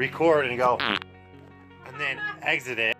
record and go, and then exit it.